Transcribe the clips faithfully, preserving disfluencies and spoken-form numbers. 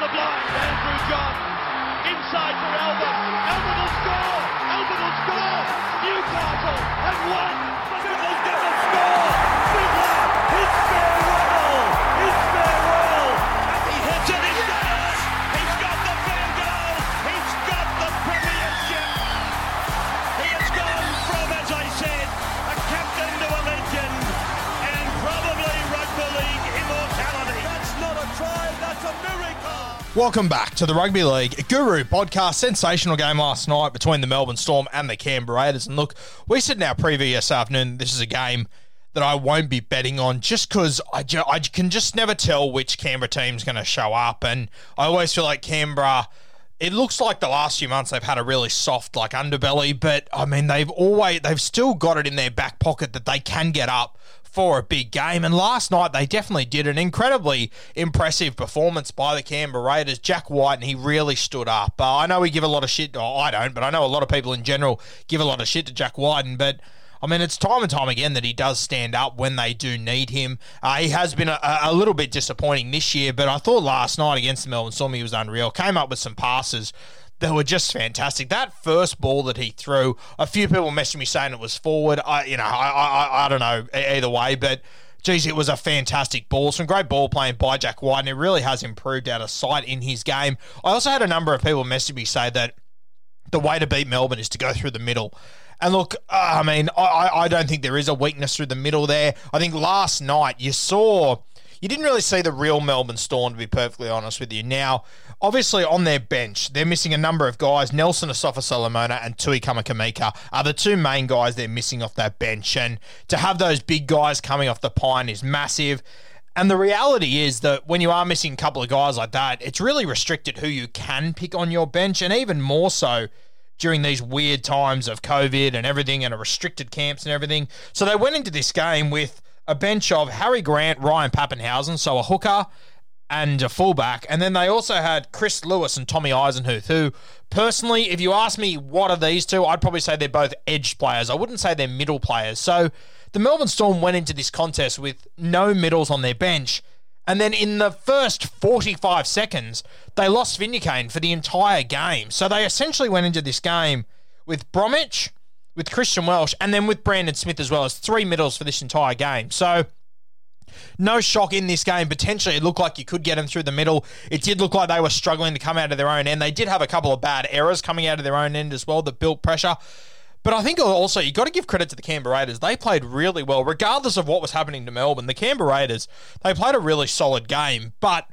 the block, Andrew John. Inside for Elba. Elba will score. Elba will score. Newcastle have won. Welcome back to the Rugby League Guru Podcast. Sensational game last night between the Melbourne Storm and the Canberra Raiders. And look, we said in our preview this afternoon, this is a game that I won't be betting on just because I, ju- I can just never tell which Canberra team's going to show up. And I always feel like Canberra, it looks like the last few months they've had a really soft like underbelly. But, I mean, they've always they've still got it in their back pocket that they can get up for a big game, and last night they definitely did an incredibly impressive performance by the Canberra Raiders. Jack White, and he really stood up. Uh, I know we give a lot of shit, oh, I don't, but I know a lot of people in general give a lot of shit to Jack Wighton, but I mean, it's time and time again that he does stand up when they do need him. Uh, he has been a, a little bit disappointing this year, but I thought last night against the Melbourne Storm he was unreal. Came up with some passes that were just fantastic. That first ball that he threw, a few people messaged me saying it was forward. I, you know, I, I, I don't know either way, but geez, it was a fantastic ball. Some great ball playing by Jack White, and it really has improved out of sight in his game. I also had a number of people message me say that the way to beat Melbourne is to go through the middle. And look, I mean, I, I don't think there is a weakness through the middle there. I think last night you saw... You didn't really see the real Melbourne Storm, to be perfectly honest with you. Now, obviously on their bench, they're missing a number of guys. Nelson Asofa-Solomona and Tui Kamikamica are the two main guys they're missing off that bench. And to have those big guys coming off the pine is massive. And the reality is that when you are missing a couple of guys like that, it's really restricted who you can pick on your bench, and even more so during these weird times of COVID and everything and restricted camps and everything. So they went into this game with a bench of Harry Grant, Ryan Papenhuyzen, so a hooker and a fullback. And then they also had Chris Lewis and Tommy Eisenhuth, who personally, if you ask me what are these two, I'd probably say they're both edge players. I wouldn't say they're middle players. So the Melbourne Storm went into this contest with no middles on their bench. And then in the first forty-five seconds, they lost Finucane for the entire game. So they essentially went into this game with Bromwich, with Christian Welsh, and then with Brandon Smith as well, as three middles for this entire game. So no shock in this game. Potentially it looked like you could get them through the middle. It did look like they were struggling to come out of their own end. They did have a couple of bad errors coming out of their own end as well that built pressure. But I think also you've got to give credit to the Canberra Raiders. They played really well, regardless of what was happening to Melbourne. The Canberra Raiders, they played a really solid game, but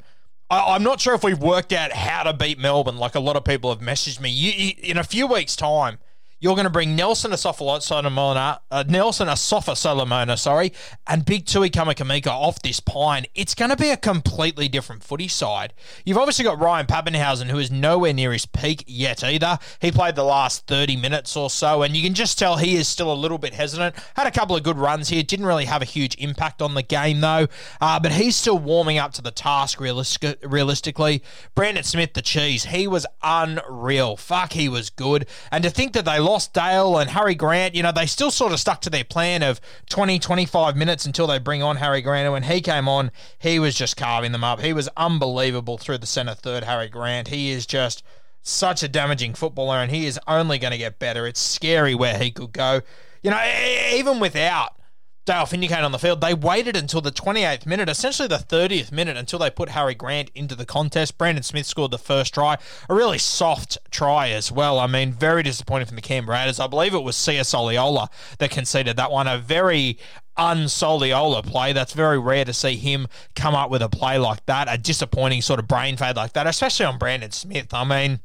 I'm not sure if we've worked out how to beat Melbourne like a lot of people have messaged me. You, in a few weeks' time, you're going to bring Nelson Asofa-Solomona, uh, Nelson Asofa-Solomona, sorry, and Big Tui Kamikamica off this pine. It's going to be a completely different footy side. You've obviously got Ryan Papenhuyzen, who is nowhere near his peak yet either. He played the last thirty minutes or so, and you can just tell he is still a little bit hesitant. Had a couple of good runs here. Didn't really have a huge impact on the game, though. Uh, but he's still warming up to the task realistic- realistically. Brandon Smith, the cheese, he was unreal. Fuck, he was good. And to think that they lost lost Dale and Harry Grant, you know, they still sort of stuck to their plan of twenty, twenty-five minutes until they bring on Harry Grant. And when he came on, he was just carving them up. He was unbelievable through the centre third, Harry Grant. He is just such a damaging footballer, and he is only going to get better. It's scary where he could go. You know, even without Dale Finucane on the field, they waited until the twenty-eighth minute, essentially the thirtieth minute, until they put Harry Grant into the contest. Brandon Smith scored the first try, a really soft try as well. I mean, very disappointing from the Canberra Raiders. I believe it was Sia Soliola that conceded that one, a very un-Soliola play. That's very rare to see him come up with a play like that, a disappointing sort of brain fade like that, especially on Brandon Smith. I mean,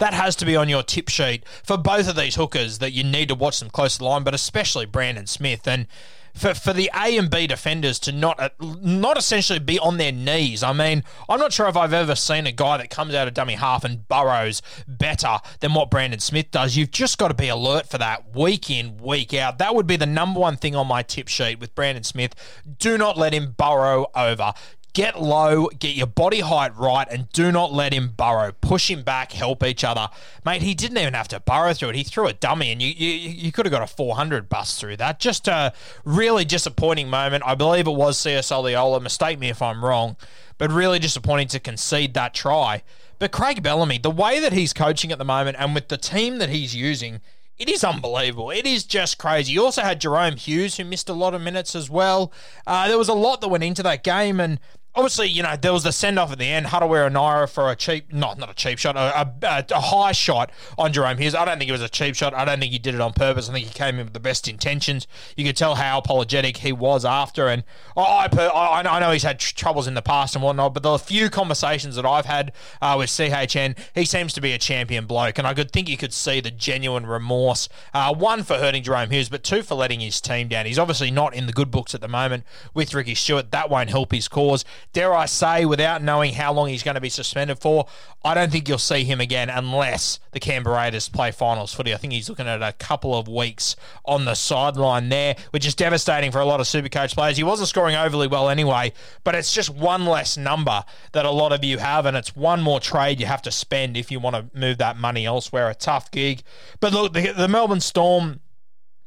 that has to be on your tip sheet for both of these hookers, that you need to watch them close to the line, but especially Brandon Smith. And for for the A and B defenders to not not essentially be on their knees. I mean, I'm not sure if I've ever seen a guy that comes out of dummy half and burrows better than what Brandon Smith does. You've just got to be alert for that week in, week out. That would be the number one thing on my tip sheet with Brandon Smith. Do not let him burrow over. Get low, get your body height right, and do not let him burrow. Push him back, help each other. Mate, he didn't even have to burrow through it. He threw a dummy, and you you, you could have got a four hundred bust through that. Just a really disappointing moment. I believe it was Sia Soliola. Mistake me if I'm wrong, but really disappointing to concede that try. But Craig Bellamy, the way that he's coaching at the moment and with the team that he's using, it is unbelievable. It is just crazy. You also had Jahrome Hughes, who missed a lot of minutes as well. Uh, there was a lot that went into that game, and obviously, you know, there was the send-off at the end, Hadawira Naira for a cheap, not not a cheap shot, a, a, a high shot on Jahrome Hughes. I don't think it was a cheap shot. I don't think he did it on purpose. I think he came in with the best intentions. You could tell how apologetic he was after. And I I, I know he's had tr- troubles in the past and whatnot, but the few conversations that I've had uh, with C H N, he seems to be a champion bloke. And I could think you could see the genuine remorse, uh, one for hurting Jahrome Hughes, but two for letting his team down. He's obviously not in the good books at the moment with Ricky Stewart. That won't help his cause. Dare I say, without knowing how long he's going to be suspended for, I don't think you'll see him again unless the Canberra Raiders play finals footy. I think he's looking at a couple of weeks on the sideline there, which is devastating for a lot of Supercoach players. He wasn't scoring overly well anyway, but it's just one less number that a lot of you have, and it's one more trade you have to spend if you want to move that money elsewhere. A tough gig. But look, the, the Melbourne Storm,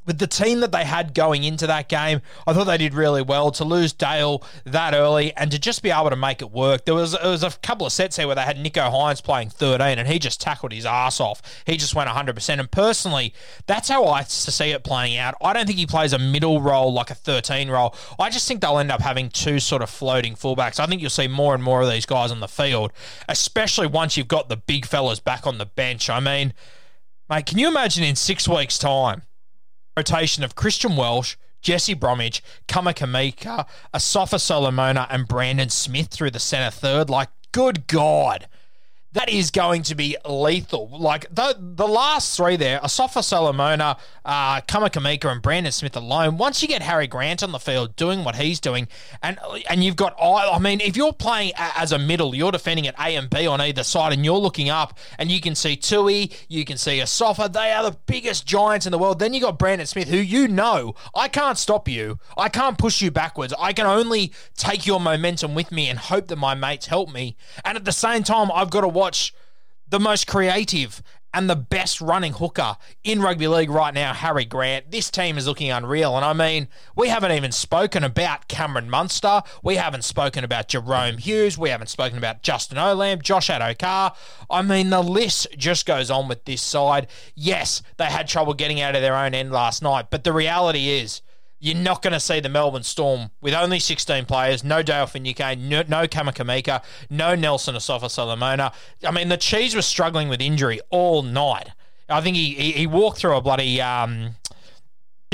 with the team that they had going into that game, I thought they did really well to lose Dale that early and to just be able to make it work. There was, there was a couple of sets there where they had Nicho Hynes playing thirteen, and he just tackled his ass off. He just went one hundred percent. And personally, that's how I see it playing out. I don't think he plays a middle role like a thirteen role. I just think they'll end up having two sort of floating fullbacks. I think you'll see more and more of these guys on the field, especially once you've got the big fellas back on the bench. I mean, mate, can you imagine in six weeks' time, rotation of Christian Welsh, Jesse Bromwich, Kamikamica, Asofa-Solomona, and Brandon Smith through the centre third? Like, good God, that is going to be lethal. Like, the the last three there, Asofa-Solomona, uh, Kamikamica, and Brandon Smith alone, once you get Harry Grant on the field doing what he's doing, and and you've got, I mean, if you're playing as a middle, you're defending at A and B on either side, and you're looking up, and you can see Tui, you can see Asofa, they are the biggest giants in the world. Then you got Brandon Smith, who you know, I can't stop you. I can't push you backwards. I can only take your momentum with me and hope that my mates help me. And at the same time, I've got to watch Watch the most creative and the best running hooker in rugby league right now, Harry Grant. This team is looking unreal. And I mean, we haven't even spoken about Cameron Munster. We haven't spoken about Jahrome Hughes. We haven't spoken about Justin Olam, Josh Addo-Carr. I mean, the list just goes on with this side. Yes, they had trouble getting out of their own end last night, but the reality is, you're not going to see the Melbourne Storm with only sixteen players, no Dale Finucane, no, no Kamikamica, no Nelson Asofa-Solomona. I mean, the Cheese was struggling with injury all night. I think he he, he walked through a bloody um,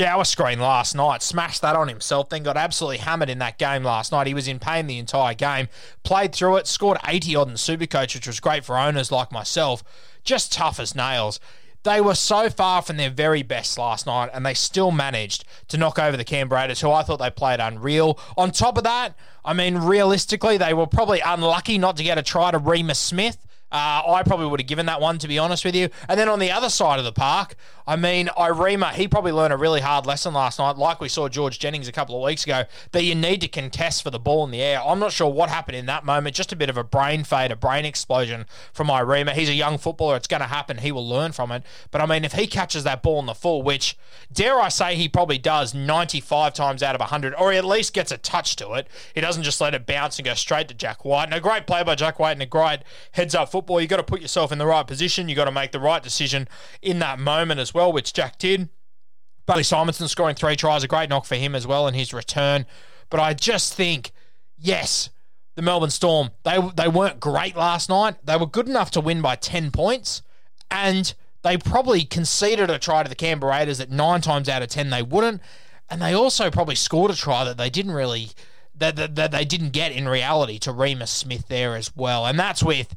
shower screen last night, smashed that on himself, then got absolutely hammered in that game last night. He was in pain the entire game, played through it, scored eighty-odd in Supercoach, which was great for owners like myself. Just tough as nails. They were so far from their very best last night, and they still managed to knock over the Canberra Raiders, who I thought they played unreal. On top of that, I mean, realistically, they were probably unlucky not to get a try to Reimis Smith. Uh, I probably would have given that one, to be honest with you. And then on the other side of the park, I mean, Irema, he probably learned a really hard lesson last night, like we saw George Jennings a couple of weeks ago, that you need to contest for the ball in the air. I'm not sure what happened in that moment, just a bit of a brain fade, a brain explosion from Irema. He's a young footballer. It's going to happen. He will learn from it. But, I mean, if he catches that ball in the full, which, dare I say, he probably does ninety-five times out of one hundred, or he at least gets a touch to it. He doesn't just let it bounce and go straight to Jack White. And a great play by Jack White and a great heads-up football. Football, you got to put yourself in the right position. You got to make the right decision in that moment as well, which Jack did. Buddy Simonson scoring three tries, a great knock for him as well in his return. But I just think, yes, the Melbourne Storm, they they weren't great last night. They were good enough to win by ten points, and they probably conceded a try to the Canberra Raiders that nine times out of ten they wouldn't, and they also probably scored a try that they didn't really that that, that they didn't get in reality to Reimis Smith there as well, and that's with.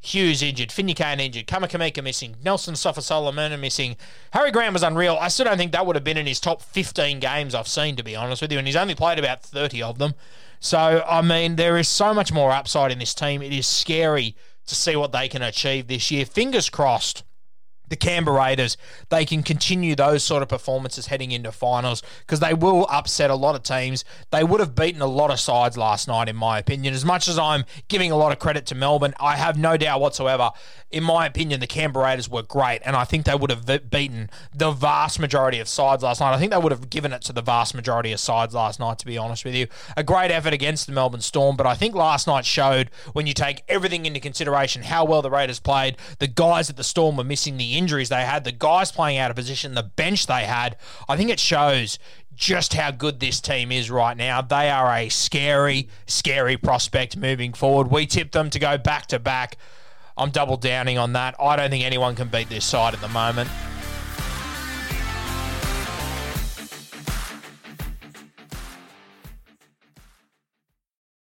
Hughes injured, Finucane injured, Kamikamica missing, Nelson Asofa-Solomona missing. Harry Grant was unreal. I still don't think that would have been in his top fifteen games I've seen, to be honest with you, and he's only played about thirty of them. So, I mean, there is so much more upside in this team. It is scary to see what they can achieve this year. Fingers crossed the Canberra Raiders, they can continue those sort of performances heading into finals because they will upset a lot of teams. They would have beaten a lot of sides last night, in my opinion. As much as I'm giving a lot of credit to Melbourne, I have no doubt whatsoever. In my opinion, the Canberra Raiders were great, and I think they would have beaten the vast majority of sides last night. I think they would have given it to the vast majority of sides last night, to be honest with you. A great effort against the Melbourne Storm, but I think last night showed, when you take everything into consideration, how well the Raiders played, the guys that the Storm were missing, the injuries they had, the guys playing out of position, the bench they had. I think it shows just how good this team is right now. They are a scary, scary prospect moving forward. We tipped them to go back to back. I'm double downing on that. I don't think anyone can beat this side at the moment.